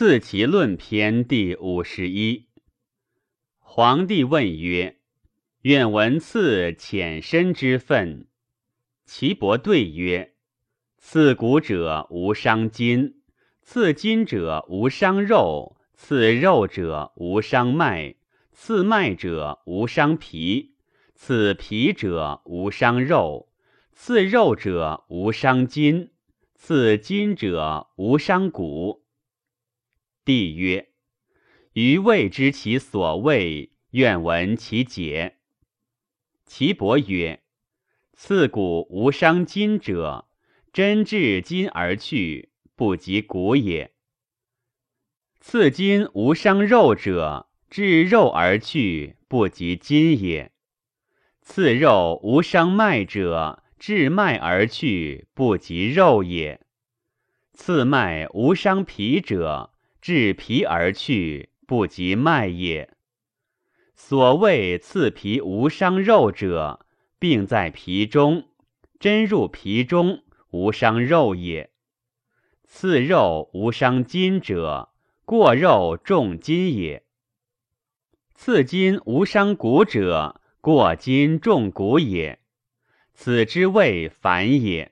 次其论篇第51。皇帝问曰：愿闻赐浅深之分。岐伯对曰：赐骨者无伤筋，赐筋者无伤肉，赐肉者无伤脉，赐脉者无伤皮，赐皮者无伤肉，赐肉者无伤筋，赐筋者无伤骨。帝曰：余未知其所谓，愿闻其解。岐伯曰：刺骨无伤筋者，针至筋而去，不及骨也；刺筋无伤肉者，至肉而去，不及筋也；刺肉无伤脉者，至脉而去，不及肉也；刺脉无伤皮者，至皮而去，不及脉也。所谓刺皮无伤肉者，病在皮中，针入皮中，无伤肉也；刺肉无伤筋者，过肉重筋也；刺筋无伤骨者，过筋重骨也。此之谓反也。